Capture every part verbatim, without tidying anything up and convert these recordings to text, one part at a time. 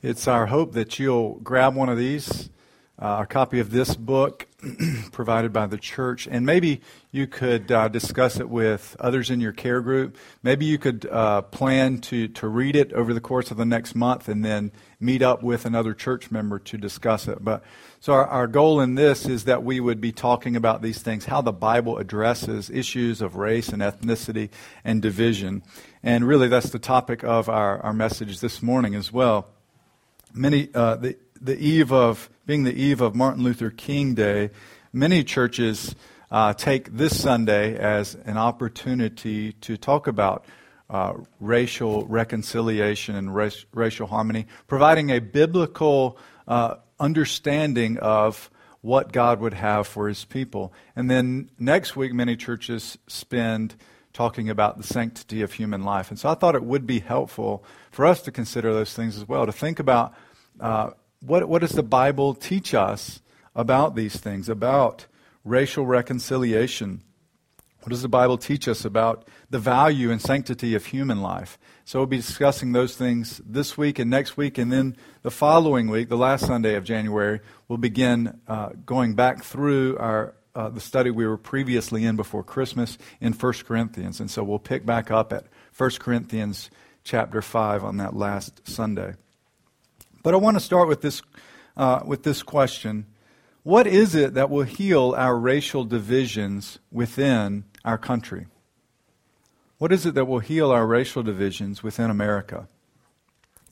It's our hope that you'll grab one of these, uh, a copy of this book provided by the church, and maybe you could uh, discuss it with others in your care group. Maybe you could uh, plan to, to read it over the course of the next month and then meet up with another church member to discuss it. But so our, our goal in this is that we would be talking about these things, how the Bible addresses issues of race and ethnicity and division. And really that's the topic of our, our message this morning as well. Many uh, the the eve of being the eve of Martin Luther King Day, many churches uh, take this Sunday as an opportunity to talk about uh, racial reconciliation and race, racial harmony, providing a biblical uh, understanding of what God would have for His people. And then next week, many churches spend talking about the sanctity of human life. And so I thought it would be helpful for us to consider those things as well, to think about uh, what what does the Bible teach us about these things, about racial reconciliation? What does the Bible teach us about the value and sanctity of human life? So we'll be discussing those things this week and next week, and then the following week, the last Sunday of January, we'll begin uh, going back through our Uh, the study we were previously in before Christmas in First Corinthians. And so we'll pick back up at First Corinthians chapter five on that last Sunday. But I want to start with this uh, with this question. What is it that will heal our racial divisions within our country? What is it that will heal our racial divisions within America?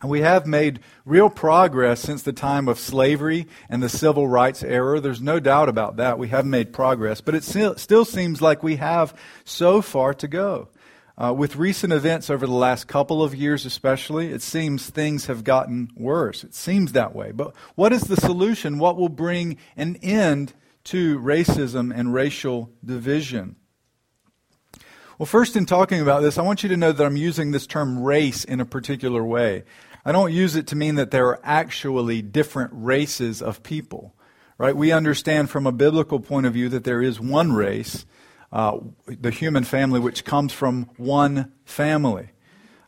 And we have made real progress since the time of slavery and the civil rights era. There's no doubt about that. We have made progress, but it still seems like we have so far to go. Uh, with recent events over the last couple of years especially, it seems things have gotten worse. It seems that way. But what is the solution? What will bring an end to racism and racial division? Well, first, in talking about this, I want you to know that I'm using this term race in a particular way. I don't use it to mean that there are actually different races of people, right? We understand from a biblical point of view that there is one race, uh, the human family, which comes from one family.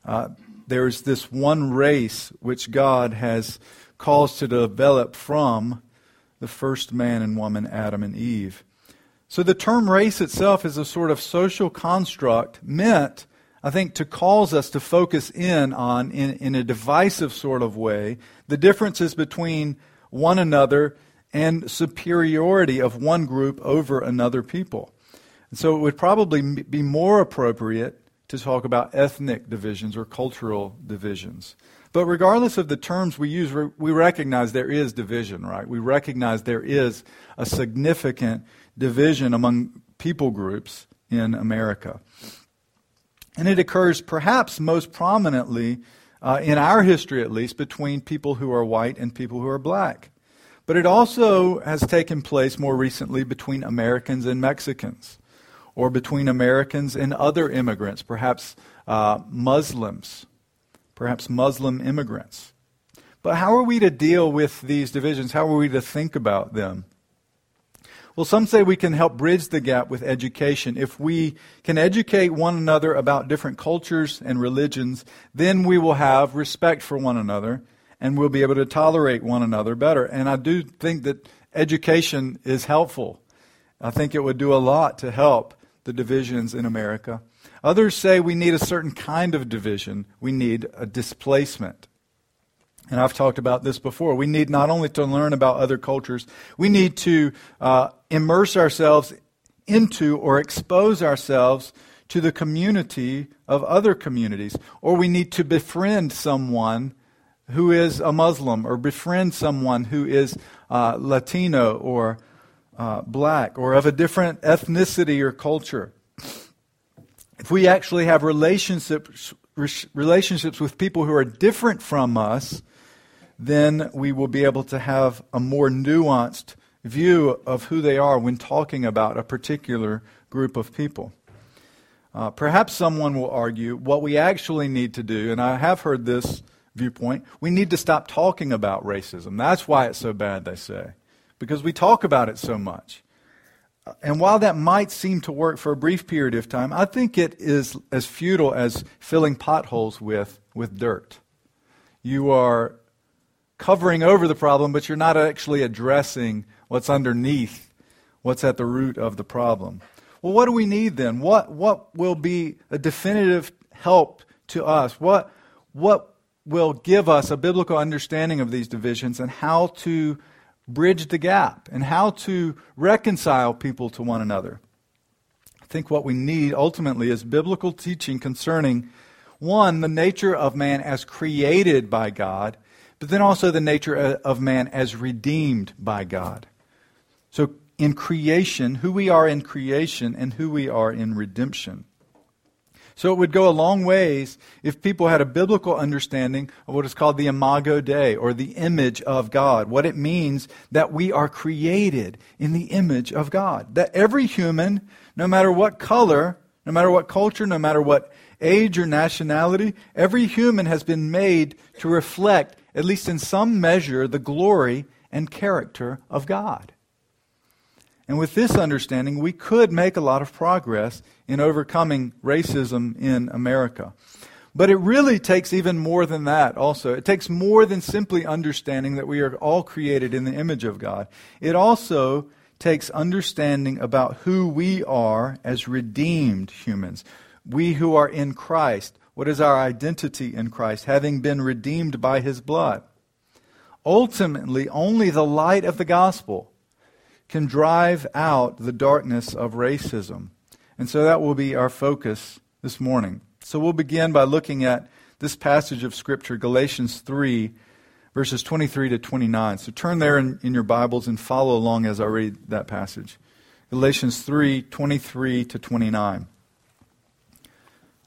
Uh, there's this one race which God has caused to develop from the first man and woman, Adam and Eve. So the term race itself is a sort of social construct meant, I think, to cause us to focus in on, in, in a divisive sort of way, the differences between one another and superiority of one group over another people. And so it would probably be more appropriate to talk about ethnic divisions or cultural divisions. But regardless of the terms we use, we recognize there is division, right? We recognize there is a significant division among people groups in America. And it occurs perhaps most prominently, uh, in our history at least, between people who are white and people who are black. But it also has taken place more recently between Americans and Mexicans, or between Americans and other immigrants, perhaps uh, Muslims. Perhaps Muslim immigrants. But how are we to deal with these divisions? How are we to think about them? Well, some say we can help bridge the gap with education. If we can educate one another about different cultures and religions, then we will have respect for one another and we'll be able to tolerate one another better. And I do think that education is helpful. I think it would do a lot to help the divisions in America. Others say we need a certain kind of division. We need a displacement. And I've talked about this before. We need not only to learn about other cultures, we need to uh, immerse ourselves into or expose ourselves to the community of other communities. Or we need to befriend someone who is a Muslim, or befriend someone who is uh, Latino or uh, black, or of a different ethnicity or culture. If we actually have relationships relationships with people who are different from us, then we will be able to have a more nuanced view of who they are when talking about a particular group of people. Uh, perhaps someone will argue what we actually need to do, and I have heard this viewpoint, we need to stop talking about racism. That's why it's so bad, they say, because we talk about it so much. And while that might seem to work for a brief period of time, I think it is as futile as filling potholes with, with dirt. You are covering over the problem, but you're not actually addressing what's underneath, what's at the root of the problem. Well, what do we need then? What what will be a definitive help to us? What what will give us a biblical understanding of these divisions and how to bridge the gap and how to reconcile people to one another? I think what we need ultimately is biblical teaching concerning, one, the nature of man as created by God, but then also the nature of man as redeemed by God. So in creation, who we are in creation and who we are in redemption. So it would go a long ways if people had a biblical understanding of what is called the Imago Dei, or the image of God, what it means that we are created in the image of God. That every human, no matter what color, no matter what culture, no matter what age or nationality, every human has been made to reflect, at least in some measure, the glory and character of God. And with this understanding, we could make a lot of progress in overcoming racism in America. But it really takes even more than that also. It takes more than simply understanding that we are all created in the image of God. It also takes understanding about who we are as redeemed humans. We who are in Christ. What is our identity in Christ, having been redeemed by His blood? Ultimately, only the light of the gospel can drive out the darkness of racism. And so that will be our focus this morning. So we'll begin by looking at this passage of Scripture, Galatians three, verses twenty-three to twenty-nine. So turn there in, in your Bibles and follow along as I read that passage. Galatians three, twenty-three to twenty-nine.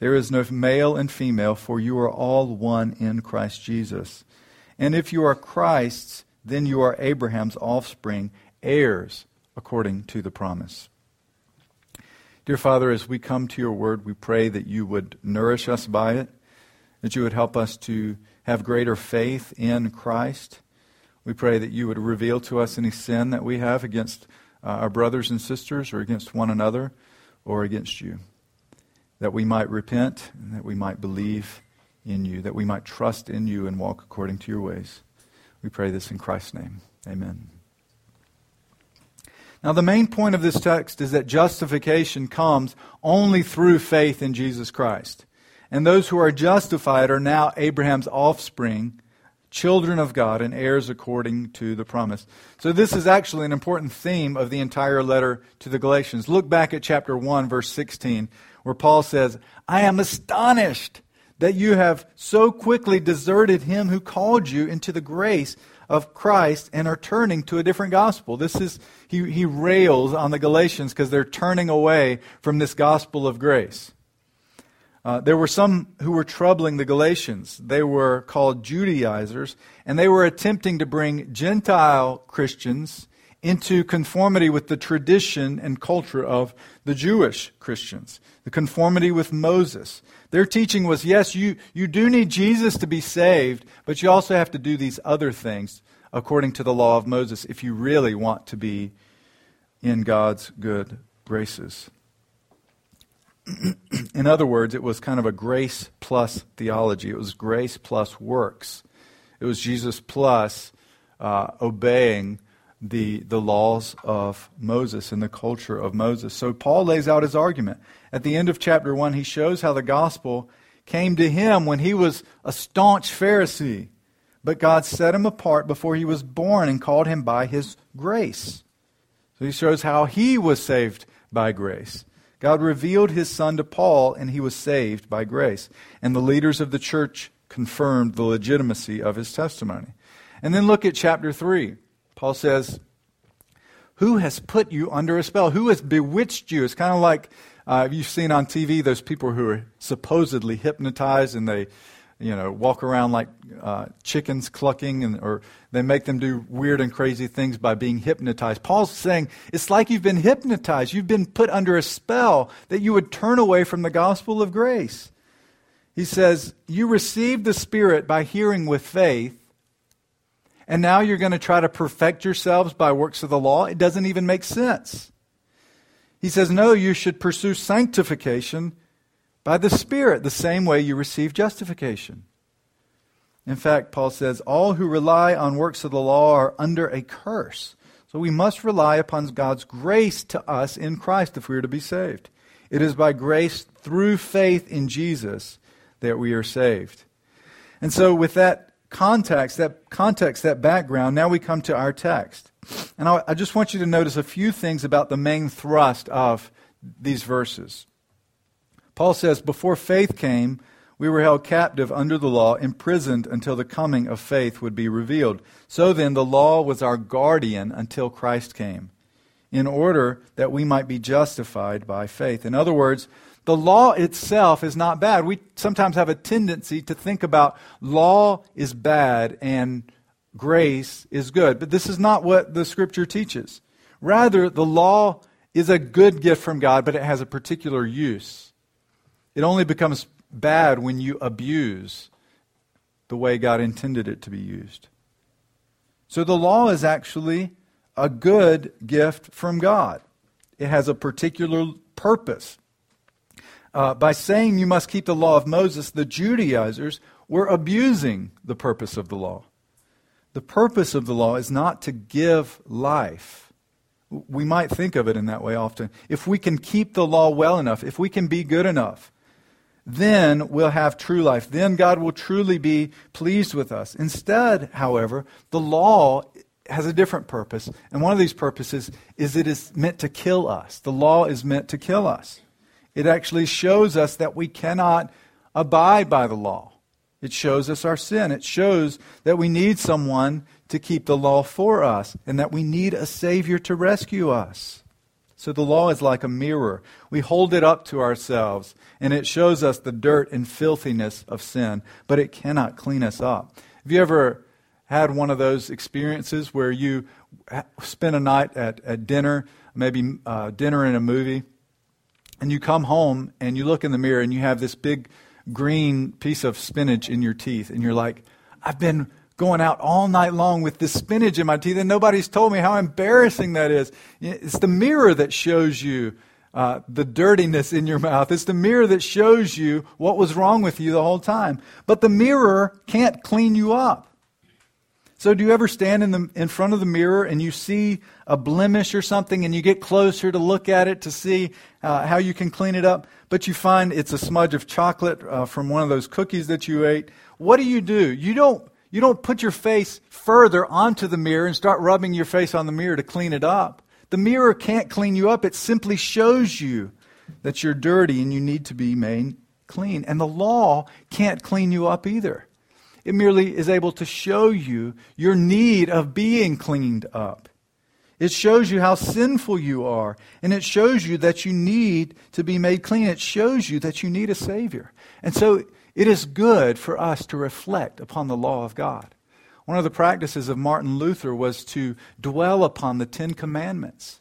there is no male and female, for you are all one in Christ Jesus. And if you are Christ's, then you are Abraham's offspring, heirs according to the promise." Dear Father, as we come to your word, we pray that you would nourish us by it, that you would help us to have greater faith in Christ. We pray that you would reveal to us any sin that we have against uh, our brothers and sisters, or against one another, or against you, that we might repent, and that we might believe in you, that we might trust in you and walk according to your ways. We pray this in Christ's name. Amen. Now, the main point of this text is that justification comes only through faith in Jesus Christ. And those who are justified are now Abraham's offspring, children of God, and heirs according to the promise. So this is actually an important theme of the entire letter to the Galatians. Look back at chapter one, verse sixteen, where Paul says, "I am astonished that you have so quickly deserted him who called you into the grace of Christ and are turning to a different gospel." This is, he, he rails on the Galatians because they're turning away from this gospel of grace. Uh, there were some who were troubling the Galatians. They were called Judaizers, and they were attempting to bring Gentile Christians into conformity with the tradition and culture of the Jewish Christians, the conformity with Moses. Their teaching was, yes, you, you do need Jesus to be saved, but you also have to do these other things according to the law of Moses if you really want to be in God's good graces. In other words, it was kind of a grace plus theology. It was grace plus works. It was Jesus plus uh, obeying the the laws of Moses and the culture of Moses. So Paul lays out his argument. At the end of chapter one, he shows how the gospel came to him when he was a staunch Pharisee, but God set him apart before he was born and called him by his grace. So he shows how he was saved by grace. God revealed his son to Paul, and he was saved by grace. And the leaders of the church confirmed the legitimacy of his testimony. And then look at chapter three. Paul says, "Who has put you under a spell? Who has bewitched you?" It's kind of like uh, you've seen on T V those people who are supposedly hypnotized, and they you know, walk around like uh, chickens clucking, and or they make them do weird and crazy things by being hypnotized. Paul's saying it's like you've been hypnotized. You've been put under a spell that you would turn away from the gospel of grace. He says, you received the Spirit by hearing with faith, and now you're going to try to perfect yourselves by works of the law. It doesn't even make sense. He says, no, you should pursue sanctification by the Spirit, the same way you receive justification. In fact, Paul says, all who rely on works of the law are under a curse. So we must rely upon God's grace to us in Christ if we are to be saved. It is by grace through faith in Jesus that we are saved. And so with that context, that context, that background, now we come to our text. And I just want you to notice a few things about the main thrust of these verses. Paul says, before faith came, we were held captive under the law, imprisoned until the coming of faith would be revealed. So then the law was our guardian until Christ came, in order that we might be justified by faith. In other words, the law itself is not bad. We sometimes have a tendency to think about law is bad and grace is good. But this is not what the Scripture teaches. Rather, the law is a good gift from God, but it has a particular use. It only becomes bad when you abuse the way God intended it to be used. So the law is actually a good gift from God. It has a particular purpose. Uh, by saying you must keep the law of Moses, the Judaizers were abusing the purpose of the law. The purpose of the law is not to give life. We might think of it in that way often. If we can keep the law well enough, if we can be good enough, then we'll have true life. Then God will truly be pleased with us. Instead, however, the law has a different purpose. And one of these purposes is it is meant to kill us. The law is meant to kill us. It actually shows us that we cannot abide by the law. It shows us our sin. It shows that we need someone to keep the law for us and that we need a Savior to rescue us. So the law is like a mirror. We hold it up to ourselves and it shows us the dirt and filthiness of sin, but it cannot clean us up. Have you ever had one of those experiences where you spend a night at, at dinner, maybe uh, dinner and a movie, and you come home and you look in the mirror and you have this big green piece of spinach in your teeth and you're like, I've been going out all night long with this spinach in my teeth and nobody's told me how embarrassing that is. It's the mirror that shows you uh, the dirtiness in your mouth. It's the mirror that shows you what was wrong with you the whole time. But the mirror can't clean you up. So do you ever stand in the in front of the mirror and you see a blemish or something and you get closer to look at it to see uh, how you can clean it up, but you find it's a smudge of chocolate uh, from one of those cookies that you ate? What do you do? You don't you don't put your face further onto the mirror and start rubbing your face on the mirror to clean it up. The mirror can't clean you up. It simply shows you that you're dirty and you need to be made clean. And the law can't clean you up either. It merely is able to show you your need of being cleaned up. It shows you how sinful you are, and it shows you that you need to be made clean. It shows you that you need a Savior. And so it is good for us to reflect upon the law of God. One of the practices of Martin Luther was to dwell upon the Ten Commandments.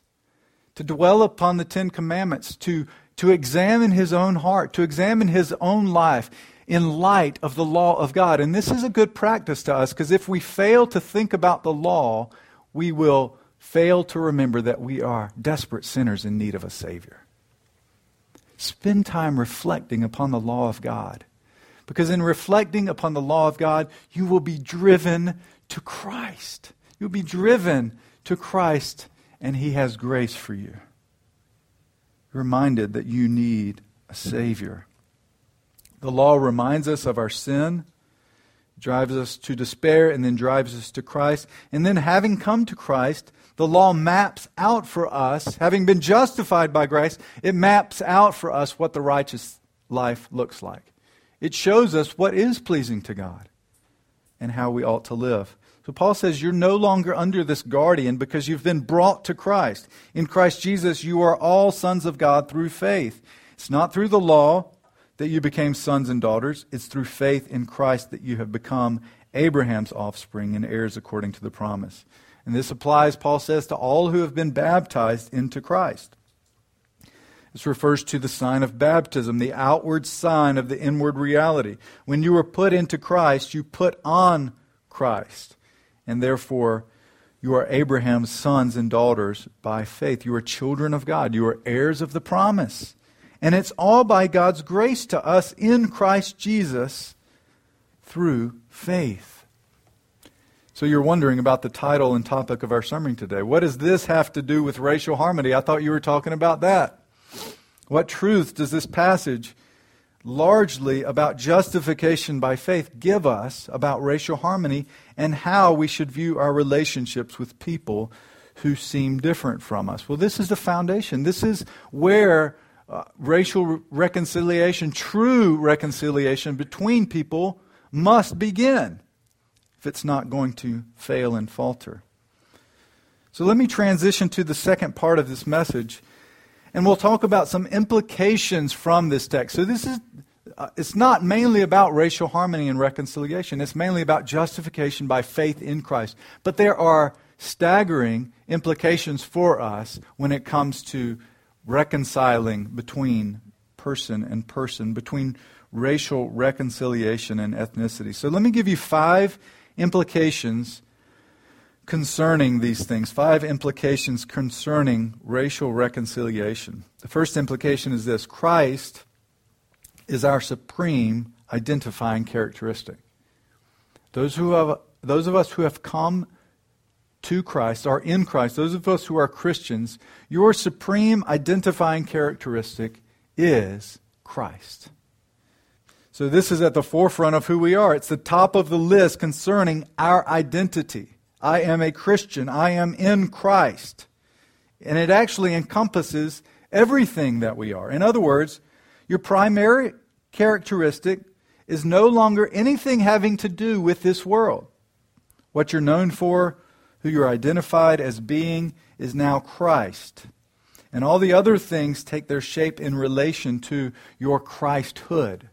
To dwell upon the Ten Commandments, to, to examine his own heart, to examine his own life, in light of the law of God. And this is a good practice to us because if we fail to think about the law, we will fail to remember that we are desperate sinners in need of a Savior. Spend time reflecting upon the law of God, because in reflecting upon the law of God, you will be driven to Christ. You'll be driven to Christ, and He has grace for you. Reminded that you need a Savior. The law reminds us of our sin, drives us to despair, and then drives us to Christ. And then having come to Christ, the law maps out for us, having been justified by grace, it maps out for us what the righteous life looks like. It shows us what is pleasing to God and how we ought to live. So Paul says you're no longer under this guardian because you've been brought to Christ. In Christ Jesus, you are all sons of God through faith. It's not through the law. that you became sons and daughters. It's through faith in Christ that you have become Abraham's offspring and heirs according to the promise. And this applies, Paul says, to all who have been baptized into Christ. This refers to the sign of baptism, the outward sign of the inward reality. When you were put into Christ, you put on Christ. And therefore, you are Abraham's sons and daughters by faith. You are children of God. You are heirs of the promise. And it's all by God's grace to us in Christ Jesus through faith. So you're wondering about the title and topic of our sermon today. What does this have to do with racial harmony? I thought you were talking about that. What truth does this passage, largely about justification by faith, give us about racial harmony and how we should view our relationships with people who seem different from us? Well, this is the foundation. This is where uh, racial reconciliation, true reconciliation between people must begin if it's not going to fail and falter. So let me transition to the second part of this message. And we'll talk about some implications from this text. So this is, uh, it's not mainly about racial harmony and reconciliation. It's mainly about justification by faith in Christ. But there are staggering implications for us when it comes to reconciling between person and person, between racial reconciliation and ethnicity. So let me give you five implications concerning these things, five implications concerning racial reconciliation. The first implication is this: Christ is our supreme identifying characteristic. Those who have, those of us who have come to Christ, are in Christ, those of us who are Christians, your supreme identifying characteristic is Christ. So this is at the forefront of who we are. It's the top of the list concerning our identity. I am a Christian. I am in Christ. And it actually encompasses everything that we are. In other words, your primary characteristic is no longer anything having to do with this world. What you're known for, who you're identified as being, is now Christ. And all the other things take their shape in relation to your Christhood.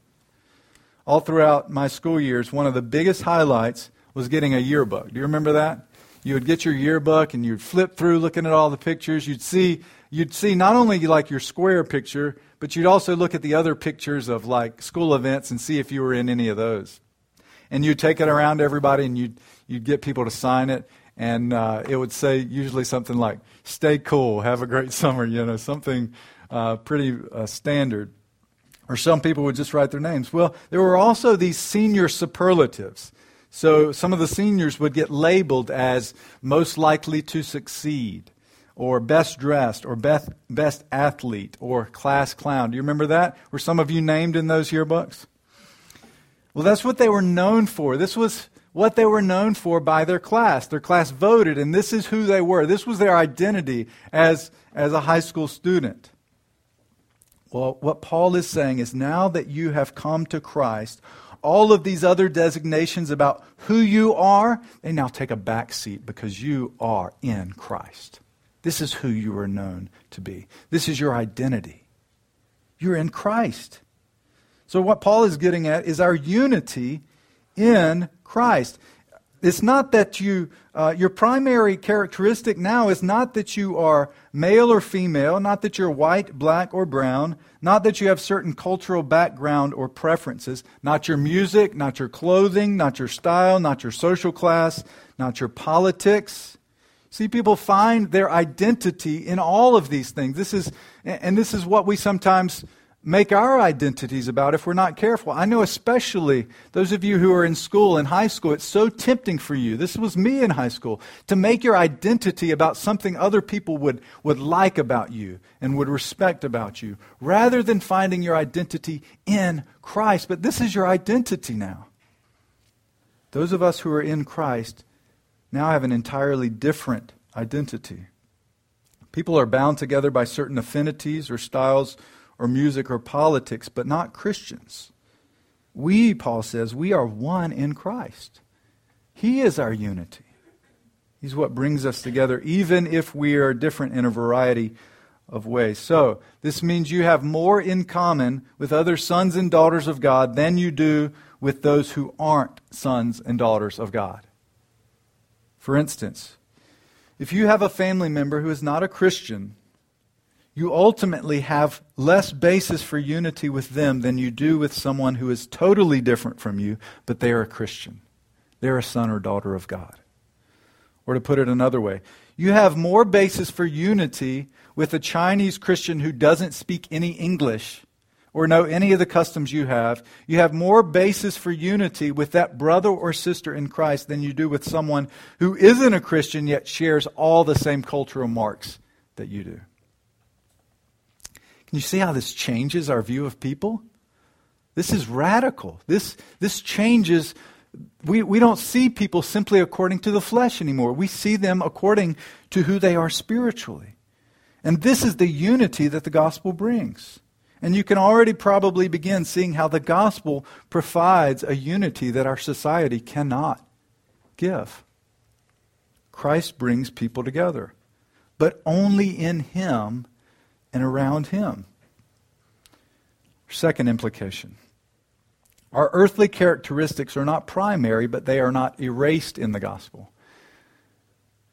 All throughout my school years, one of the biggest highlights was getting a yearbook. Do you remember that? You would get your yearbook and you'd flip through looking at all the pictures. You'd see you'd see not only like your square picture, but you'd also look at the other pictures of like school events and see if you were in any of those. And you'd take it around to everybody and you'd, you'd get people to sign it. And uh, it would say usually something like, stay cool, have a great summer, you know, something uh, pretty uh, standard. Or some people would just write their names. Well, there were also these senior superlatives. So some of the seniors would get labeled as most likely to succeed, or best dressed, or best, best athlete, or class clown. Do you remember that? Were some of you named in those yearbooks? Well, that's what they were known for. This was what they were known for by their class. Their class voted, and this is who they were. This was their identity as, as a high school student. Well, what Paul is saying is now that you have come to Christ, all of these other designations about who you are, they now take a back seat because you are in Christ. This is who you are known to be. This is your identity. You're in Christ. So what Paul is getting at is our unity in Christ. It's not that you, uh, your primary characteristic now is not that you are male or female, not that you're white, black, or brown, not that you have certain cultural background or preferences, not your music, not your clothing, not your style, not your social class, not your politics. See, people find their identity in all of these things. This is, and this is what we sometimes make our identities about if we're not careful. I know especially those of you who are in school, in high school, it's so tempting for you. This was me in high school, to make your identity about something other people would, would like about you and would respect about you, rather than finding your identity in Christ. But this is your identity now. Those of us who are in Christ now have an entirely different identity. People are bound together by certain affinities or styles or music or politics, but not Christians. We, Paul says, we are one in Christ. He is our unity. He's what brings us together, even if we are different in a variety of ways. So, this means you have more in common with other sons and daughters of God than you do with those who aren't sons and daughters of God. For instance, if you have a family member who is not a Christian, you ultimately have less basis for unity with them than you do with someone who is totally different from you, but they are a Christian. They're a son or daughter of God. Or to put it another way, you have more basis for unity with a Chinese Christian who doesn't speak any English or know any of the customs you have. You have more basis for unity with that brother or sister in Christ than you do with someone who isn't a Christian yet shares all the same cultural marks that you do. Can you see how this changes our view of people? This is radical. This, this changes. We, we don't see people simply according to the flesh anymore. We see them according to who they are spiritually. And this is the unity that the gospel brings. And you can already probably begin seeing how the gospel provides a unity that our society cannot give. Christ brings people together, but only in Him and around Him. Second implication. Our earthly characteristics are not primary, but they are not erased in the gospel.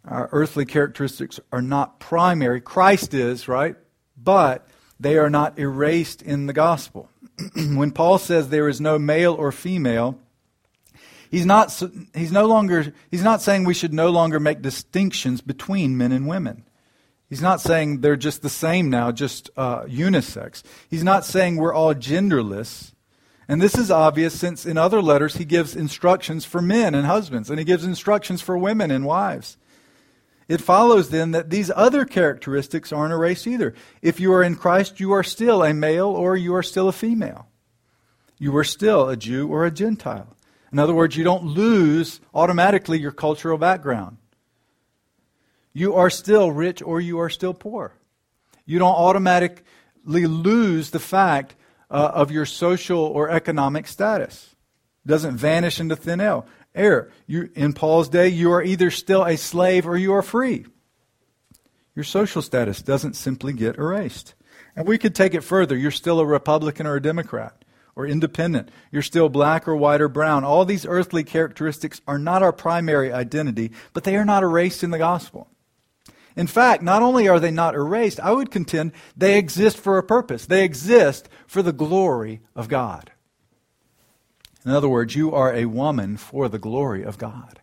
Our earthly characteristics are not primary. Christ is, right? But they are not erased in the gospel. When Paul says there is no male or female, he's not he's no longer he's not saying we should no longer make distinctions between men and women. He's not saying they're just the same now, just uh, unisex. He's not saying we're all genderless. And this is obvious since in other letters he gives instructions for men and husbands, and he gives instructions for women and wives. It follows then that these other characteristics aren't erased either. If you are in Christ, you are still a male or you are still a female. You are still a Jew or a Gentile. In other words, you don't lose automatically your cultural background. You are still rich or you are still poor. You don't automatically lose the fact Uh, of your social or economic status. It doesn't vanish into thin air. You, in Paul's day, you are either still a slave or you are free. Your social status doesn't simply get erased. And we could take it further. You're still a Republican or a Democrat or independent. You're still black or white or brown. All these earthly characteristics are not our primary identity, but they are not erased in the gospel. In fact, not only are they not erased, I would contend they exist for a purpose. They exist for the glory of God. In other words, you are a woman for the glory of God.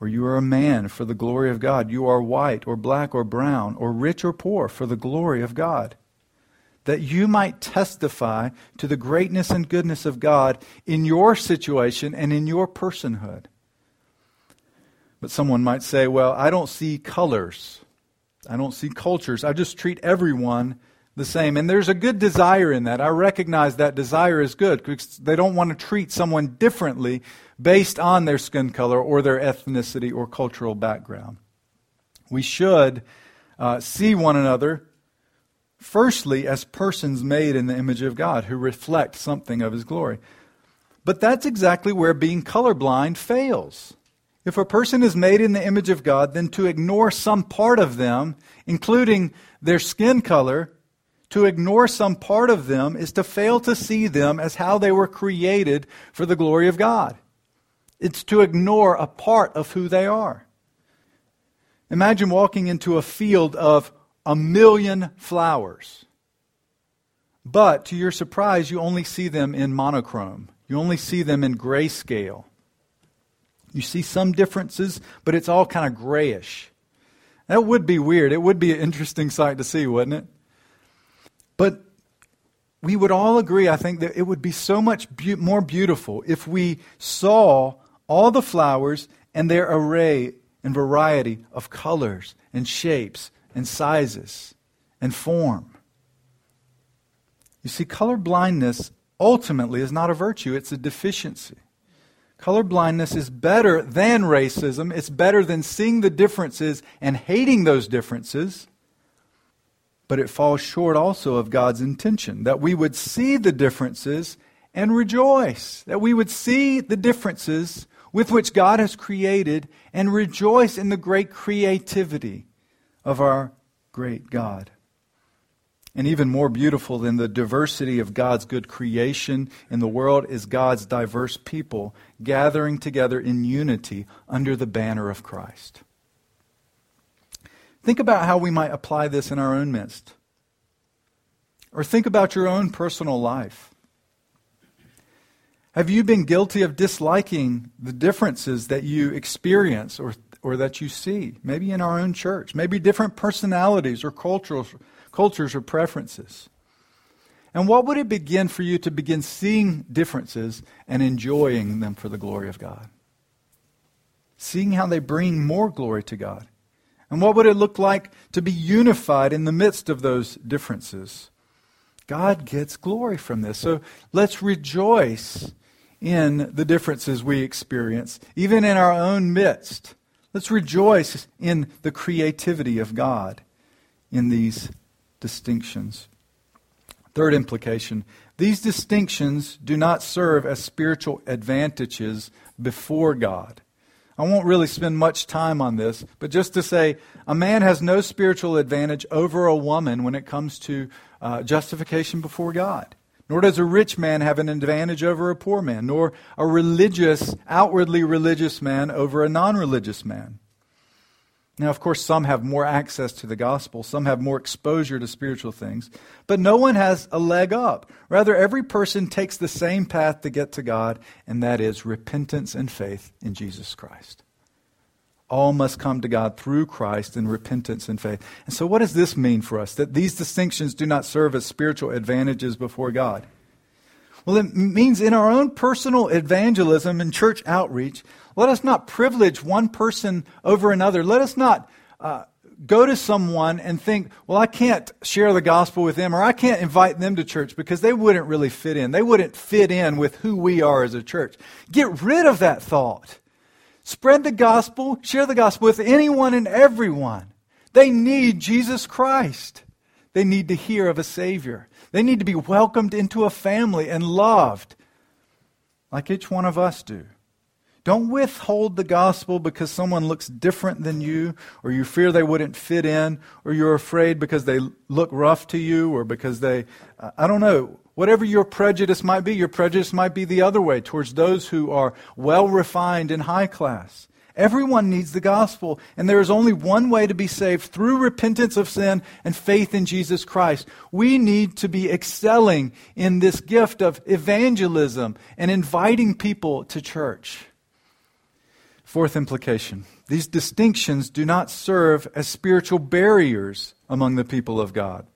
Or you are a man for the glory of God. You are white or black or brown or rich or poor for the glory of God. That you might testify to the greatness and goodness of God in your situation and in your personhood. But someone might say, well, I don't see colors. I don't see cultures. I just treat everyone the same. And there's a good desire in that. I recognize that desire is good because they don't want to treat someone differently based on their skin color or their ethnicity or cultural background. We should uh, see one another, firstly, as persons made in the image of God who reflect something of His glory. But that's exactly where being colorblind fails. If a person is made in the image of God, then to ignore some part of them, including their skin color, to ignore some part of them is to fail to see them as how they were created for the glory of God. It's to ignore a part of who they are. Imagine walking into a field of a million flowers, but to your surprise, you only see them in monochrome. You only see them in grayscale. You see some differences, but it's all kind of grayish. That would be weird. It would be an interesting sight to see, wouldn't it? But we would all agree, I think, that it would be so much be- more beautiful if we saw all the flowers and their array and variety of colors and shapes and sizes and form. You see, color blindness ultimately is not a virtue. It's a deficiency. Colorblindness is better than racism. It's better than seeing the differences and hating those differences. But it falls short also of God's intention, that we would see the differences and rejoice, that we would see the differences with which God has created and rejoice in the great creativity of our great God. And even more beautiful than the diversity of God's good creation in the world is God's diverse people gathering together in unity under the banner of Christ. Think about how we might apply this in our own midst. Or think about your own personal life. Have you been guilty of disliking the differences that you experience or, or that you see? Maybe in our own church. Maybe different personalities or cultural cultures or preferences. And what would it begin for you to begin seeing differences and enjoying them for the glory of God? Seeing how they bring more glory to God. And what would it look like to be unified in the midst of those differences? God gets glory from this. So let's rejoice in the differences we experience, even in our own midst. Let's rejoice in the creativity of God in these distinctions. Third implication, these distinctions do not serve as spiritual advantages before God. I won't really spend much time on this, but just to say, a man has no spiritual advantage over a woman when it comes to uh, justification before God. Nor does a rich man have an advantage over a poor man, nor a religious, outwardly religious man over a non-religious man. Now, of course, some have more access to the gospel. Some have more exposure to spiritual things. But no one has a leg up. Rather, every person takes the same path to get to God, and that is repentance and faith in Jesus Christ. All must come to God through Christ in repentance and faith. And so what does this mean for us, that these distinctions do not serve as spiritual advantages before God? Well, it means in our own personal evangelism and church outreach, let us not privilege one person over another. Let us not uh, go to someone and think, well, I can't share the gospel with them, or I can't invite them to church because they wouldn't really fit in. They wouldn't fit in with who we are as a church. Get rid of that thought. Spread the gospel, share the gospel with anyone and everyone. They need Jesus Christ. They need to hear of a Savior. They need to be welcomed into a family and loved, like each one of us do. Don't withhold the gospel because someone looks different than you, or you fear they wouldn't fit in, or you're afraid because they look rough to you, or because they, I don't know, whatever your prejudice might be, your prejudice might be the other way, towards those who are well-refined and high class. Everyone needs the gospel, and there is only one way to be saved, through repentance of sin and faith in Jesus Christ. We need to be excelling in this gift of evangelism and inviting people to church. Fourth implication, these distinctions do not serve as spiritual barriers among the people of God.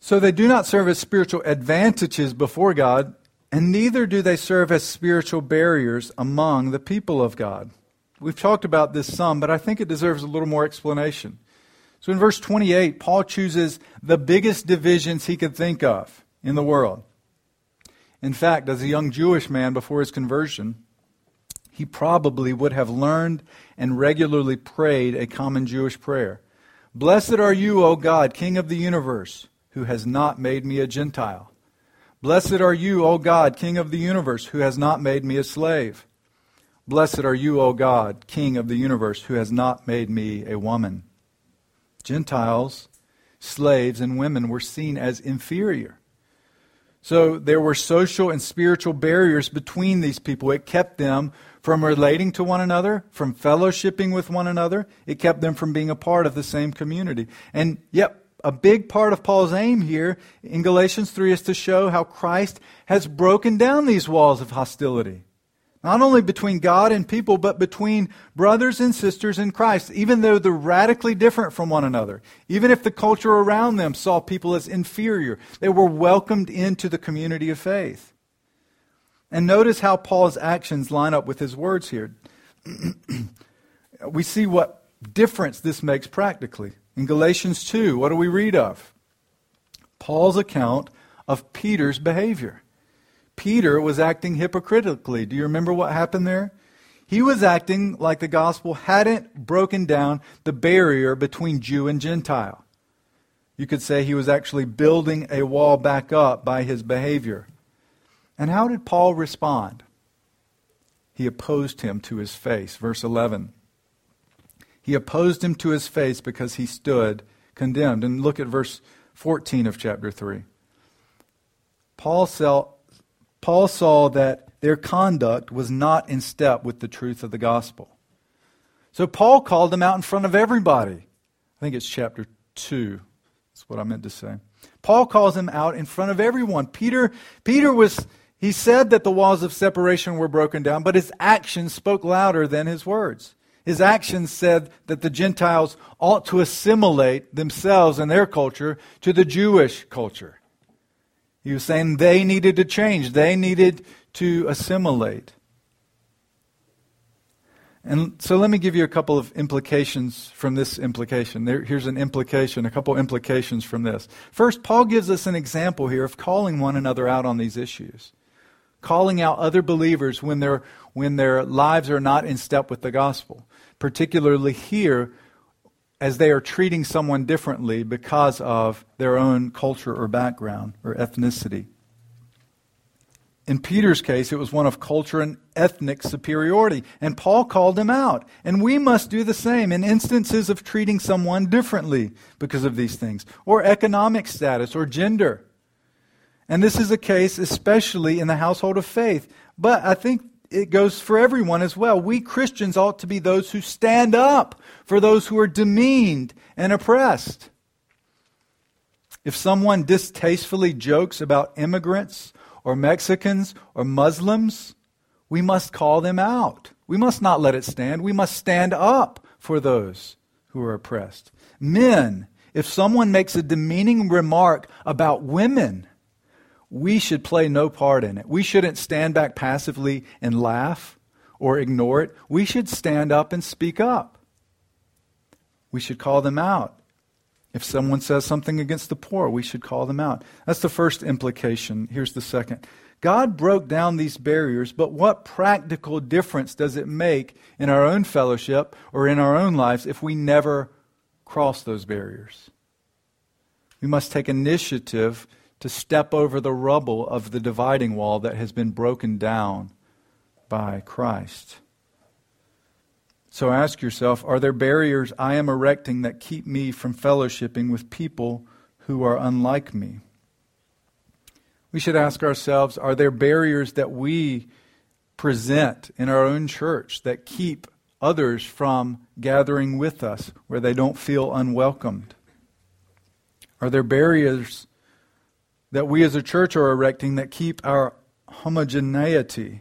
So they do not serve as spiritual advantages before God, and neither do they serve as spiritual barriers among the people of God. We've talked about this some, but I think it deserves a little more explanation. So in verse twenty-eight, Paul chooses the biggest divisions he could think of in the world. In fact, as a young Jewish man before his conversion, he probably would have learned and regularly prayed a common Jewish prayer. Blessed are you, O God, King of the universe, who has not made me a Gentile. Blessed are you, O God, King of the universe, who has not made me a slave. Blessed are you, O God, King of the universe, who has not made me a woman. Gentiles, slaves, and women were seen as inferior. So there were social and spiritual barriers between these people. It kept them from relating to one another, from fellowshipping with one another. It kept them from being a part of the same community. And yep, a big part of Paul's aim here in Galatians three is to show how Christ has broken down these walls of hostility. Not only between God and people, but between brothers and sisters in Christ, even though they're radically different from one another. Even if the culture around them saw people as inferior, they were welcomed into the community of faith. And notice how Paul's actions line up with his words here. We see what difference this makes practically. In Galatians two, what do we read of? Paul's account of Peter's behavior. Peter was acting hypocritically. Do you remember what happened there? He was acting like the gospel hadn't broken down the barrier between Jew and Gentile. You could say he was actually building a wall back up by his behavior. And how did Paul respond? He opposed him to his face. Verse eleven. He opposed him to his face because he stood condemned. And look at verse fourteen of chapter three. Paul saw, Paul saw that their conduct was not in step with the truth of the gospel. So Paul called them out in front of everybody. I think it's chapter two. That's what I meant to say. Paul calls them out in front of everyone. Peter, Peter was, he said that the walls of separation were broken down, but his actions spoke louder than his words. His actions said that the Gentiles ought to assimilate themselves and their culture to the Jewish culture. He was saying they needed to change. They needed to assimilate. And so let me give you a couple of implications from this implication. There, here's an implication, a couple implications from this. First, Paul gives us an example here of calling one another out on these issues. Calling out other believers when their when their lives are not in step with the gospel. Particularly here, as they are treating someone differently because of their own culture or background or ethnicity. In Peter's case, it was one of culture and ethnic superiority, and Paul called him out. And we must do the same in instances of treating someone differently because of these things, or economic status, or gender. And this is a case especially in the household of faith. But I think it goes for everyone as well. We Christians ought to be those who stand up for those who are demeaned and oppressed. If someone distastefully jokes about immigrants or Mexicans or Muslims, we must call them out. We must not let it stand. We must stand up for those who are oppressed. Men, if someone makes a demeaning remark about women, we should play no part in it. We shouldn't stand back passively and laugh or ignore it. We should stand up and speak up. We should call them out. If someone says something against the poor, we should call them out. That's the first implication. Here's the second. God broke down these barriers, but what practical difference does it make in our own fellowship or in our own lives if we never cross those barriers? We must take initiative to step over the rubble of the dividing wall that has been broken down by Christ. So ask yourself, are there barriers I am erecting that keep me from fellowshipping with people who are unlike me? We should ask ourselves, are there barriers that we present in our own church that keep others from gathering with us where they don't feel unwelcomed? Are there barriers that we as a church are erecting that keep our homogeneity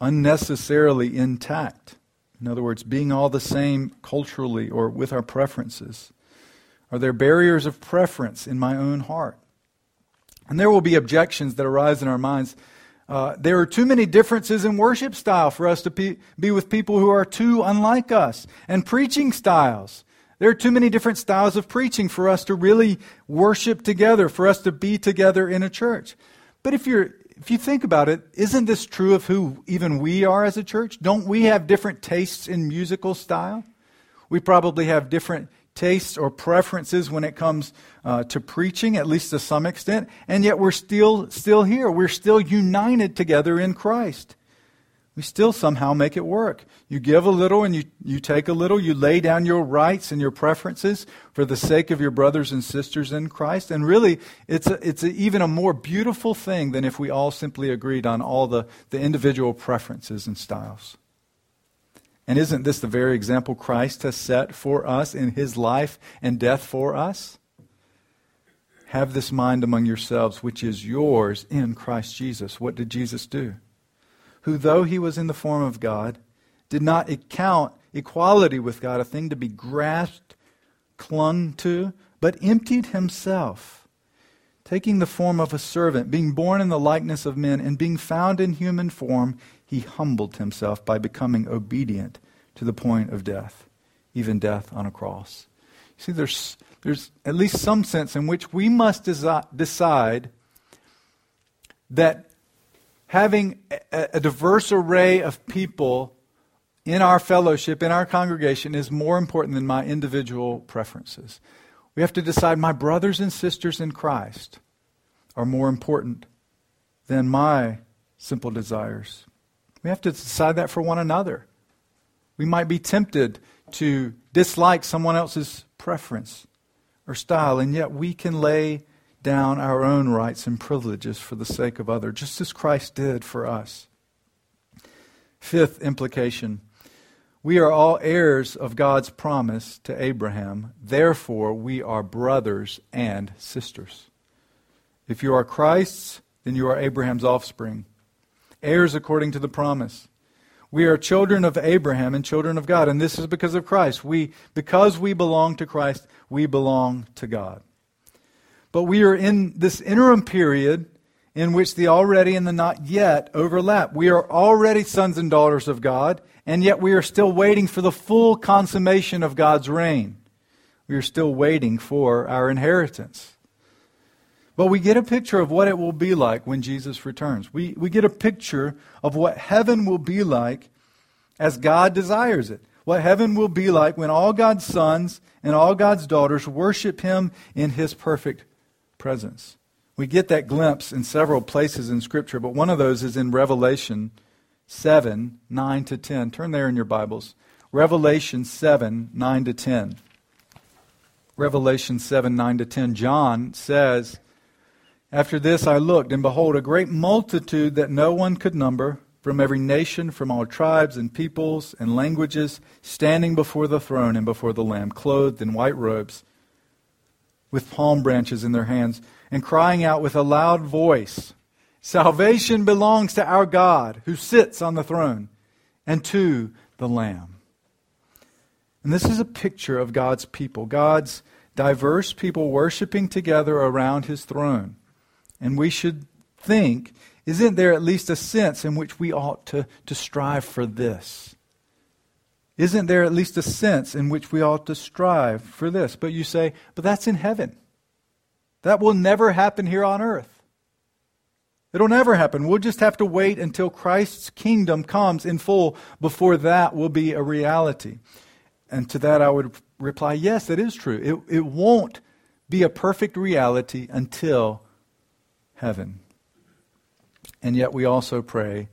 unnecessarily intact? In other words, being all the same culturally or with our preferences. Are there barriers of preference in my own heart? And there will be objections that arise in our minds. Uh, there are too many differences in worship style for us to pe- be with people who are too unlike us. And preaching styles. There are too many different styles of preaching for us to really worship together, for us to be together in a church. But if you're, if you think about it, isn't this true of who even we are as a church? Don't we have different tastes in musical style? We probably have different tastes or preferences when it comes uh, to preaching, at least to some extent. And yet we're still still here. We're still united together in Christ. We still somehow make it work. You give a little and you, you take a little. You lay down your rights and your preferences for the sake of your brothers and sisters in Christ. And really, it's a, it's a, even a more beautiful thing than if we all simply agreed on all the, the individual preferences and styles. And isn't this the very example Christ has set for us in his life and death for us? Have this mind among yourselves, which is yours in Christ Jesus. What did Jesus do? Who, though he was in the form of God, did not account equality with God a thing to be grasped, clung to, but emptied himself, taking the form of a servant, being born in the likeness of men, and being found in human form, he humbled himself by becoming obedient to the point of death, even death on a cross. You see, there's, there's at least some sense in which we must desi- decide that having a diverse array of people in our fellowship, in our congregation, is more important than my individual preferences. We have to decide my brothers and sisters in Christ are more important than my simple desires. We have to decide that for one another. We might be tempted to dislike someone else's preference or style, and yet we can lay down our own rights and privileges for the sake of others, just as Christ did for us. Fifth implication, we are all heirs of God's promise to Abraham. Therefore, we are brothers and sisters. If you are Christ's, then you are Abraham's offspring, heirs according to the promise. We are children of Abraham and children of God, and this is because of Christ. We, because we belong to Christ, we belong to God. But we are in this interim period in which the already and the not yet overlap. We are already sons and daughters of God, and yet we are still waiting for the full consummation of God's reign. We are still waiting for our inheritance. But we get a picture of what it will be like when Jesus returns. We, we get a picture of what heaven will be like as God desires it. What heaven will be like when all God's sons and all God's daughters worship Him in His perfect presence. We get that glimpse in several places in Scripture, but one of those is in Revelation seven, nine to ten. Turn there in your Bibles. Revelation seven, nine to ten. Revelation seven, nine to ten. John says, "After this I looked, and behold, a great multitude that no one could number, from every nation, from all tribes and peoples and languages, standing before the throne and before the Lamb, clothed in white robes, with palm branches in their hands, and crying out with a loud voice, 'Salvation belongs to our God, who sits on the throne, and to the Lamb.'" And this is a picture of God's people, God's diverse people worshiping together around His throne. And we should think, isn't there at least a sense in which we ought to, to strive for this? Isn't there at least a sense in which we ought to strive for this? But you say, but that's in heaven. That will never happen here on earth. It'll never happen. We'll just have to wait until Christ's kingdom comes in full before that will be a reality. And to that I would reply, yes, that is true. It, it won't be a perfect reality until heaven. And yet we also pray,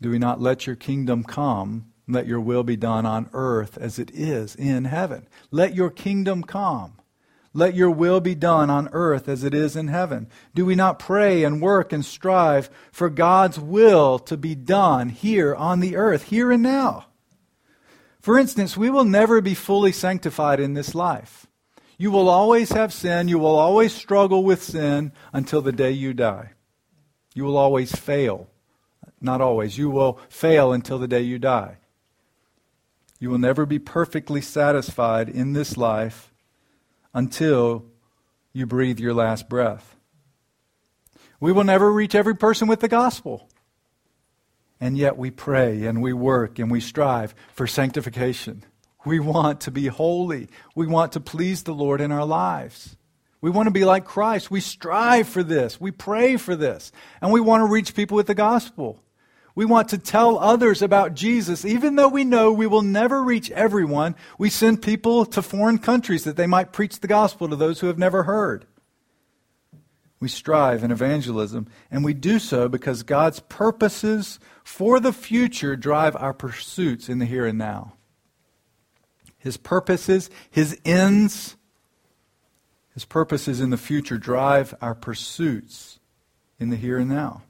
do we not let your kingdom come, let your will be done on earth as it is in heaven. Let your kingdom come. Let your will be done on earth as it is in heaven. Do we not pray and work and strive for God's will to be done here on the earth, here and now? For instance, we will never be fully sanctified in this life. You will always have sin. You will always struggle with sin until the day you die. You will always fail. Not always. You will fail until the day you die. You will never be perfectly satisfied in this life until you breathe your last breath. We will never reach every person with the gospel. And yet we pray and we work and we strive for sanctification. We want to be holy. We want to please the Lord in our lives. We want to be like Christ. We strive for this. We pray for this. And we want to reach people with the gospel. We want to tell others about Jesus. Even though we know we will never reach everyone, we send people to foreign countries that they might preach the gospel to those who have never heard. We strive in evangelism, and we do so because God's purposes for the future drive our pursuits in the here and now. His purposes, His ends, His purposes in the future drive our pursuits in the here and now.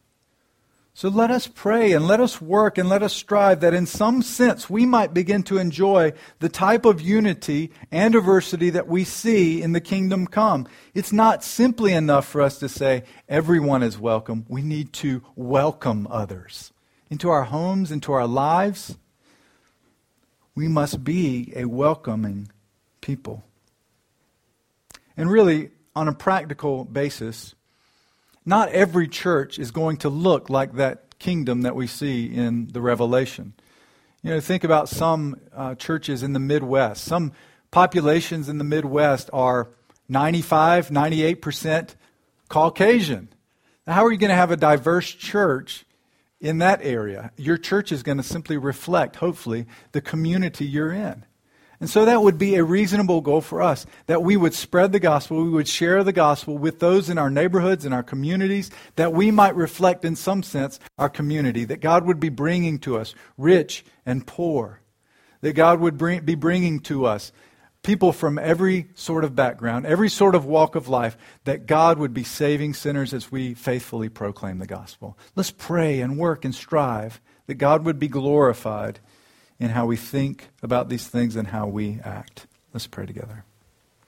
So let us pray and let us work and let us strive that in some sense we might begin to enjoy the type of unity and diversity that we see in the kingdom come. It's not simply enough for us to say everyone is welcome. We need to welcome others into our homes, into our lives. We must be a welcoming people. And really, on a practical basis, not every church is going to look like that kingdom that we see in the Revelation. You know, think about some uh, churches in the Midwest. Some populations in the Midwest are ninety-five, ninety-eight percent Caucasian. Now, how are you going to have a diverse church in that area? Your church is going to simply reflect, hopefully, the community you're in. And so that would be a reasonable goal for us, that we would spread the gospel, we would share the gospel with those in our neighborhoods, in our communities, that we might reflect in some sense our community, that God would be bringing to us rich and poor, that God would bring, be bringing to us people from every sort of background, every sort of walk of life, that God would be saving sinners as we faithfully proclaim the gospel. Let's pray and work and strive that God would be glorified in how we think about these things and how we act. Let's pray together.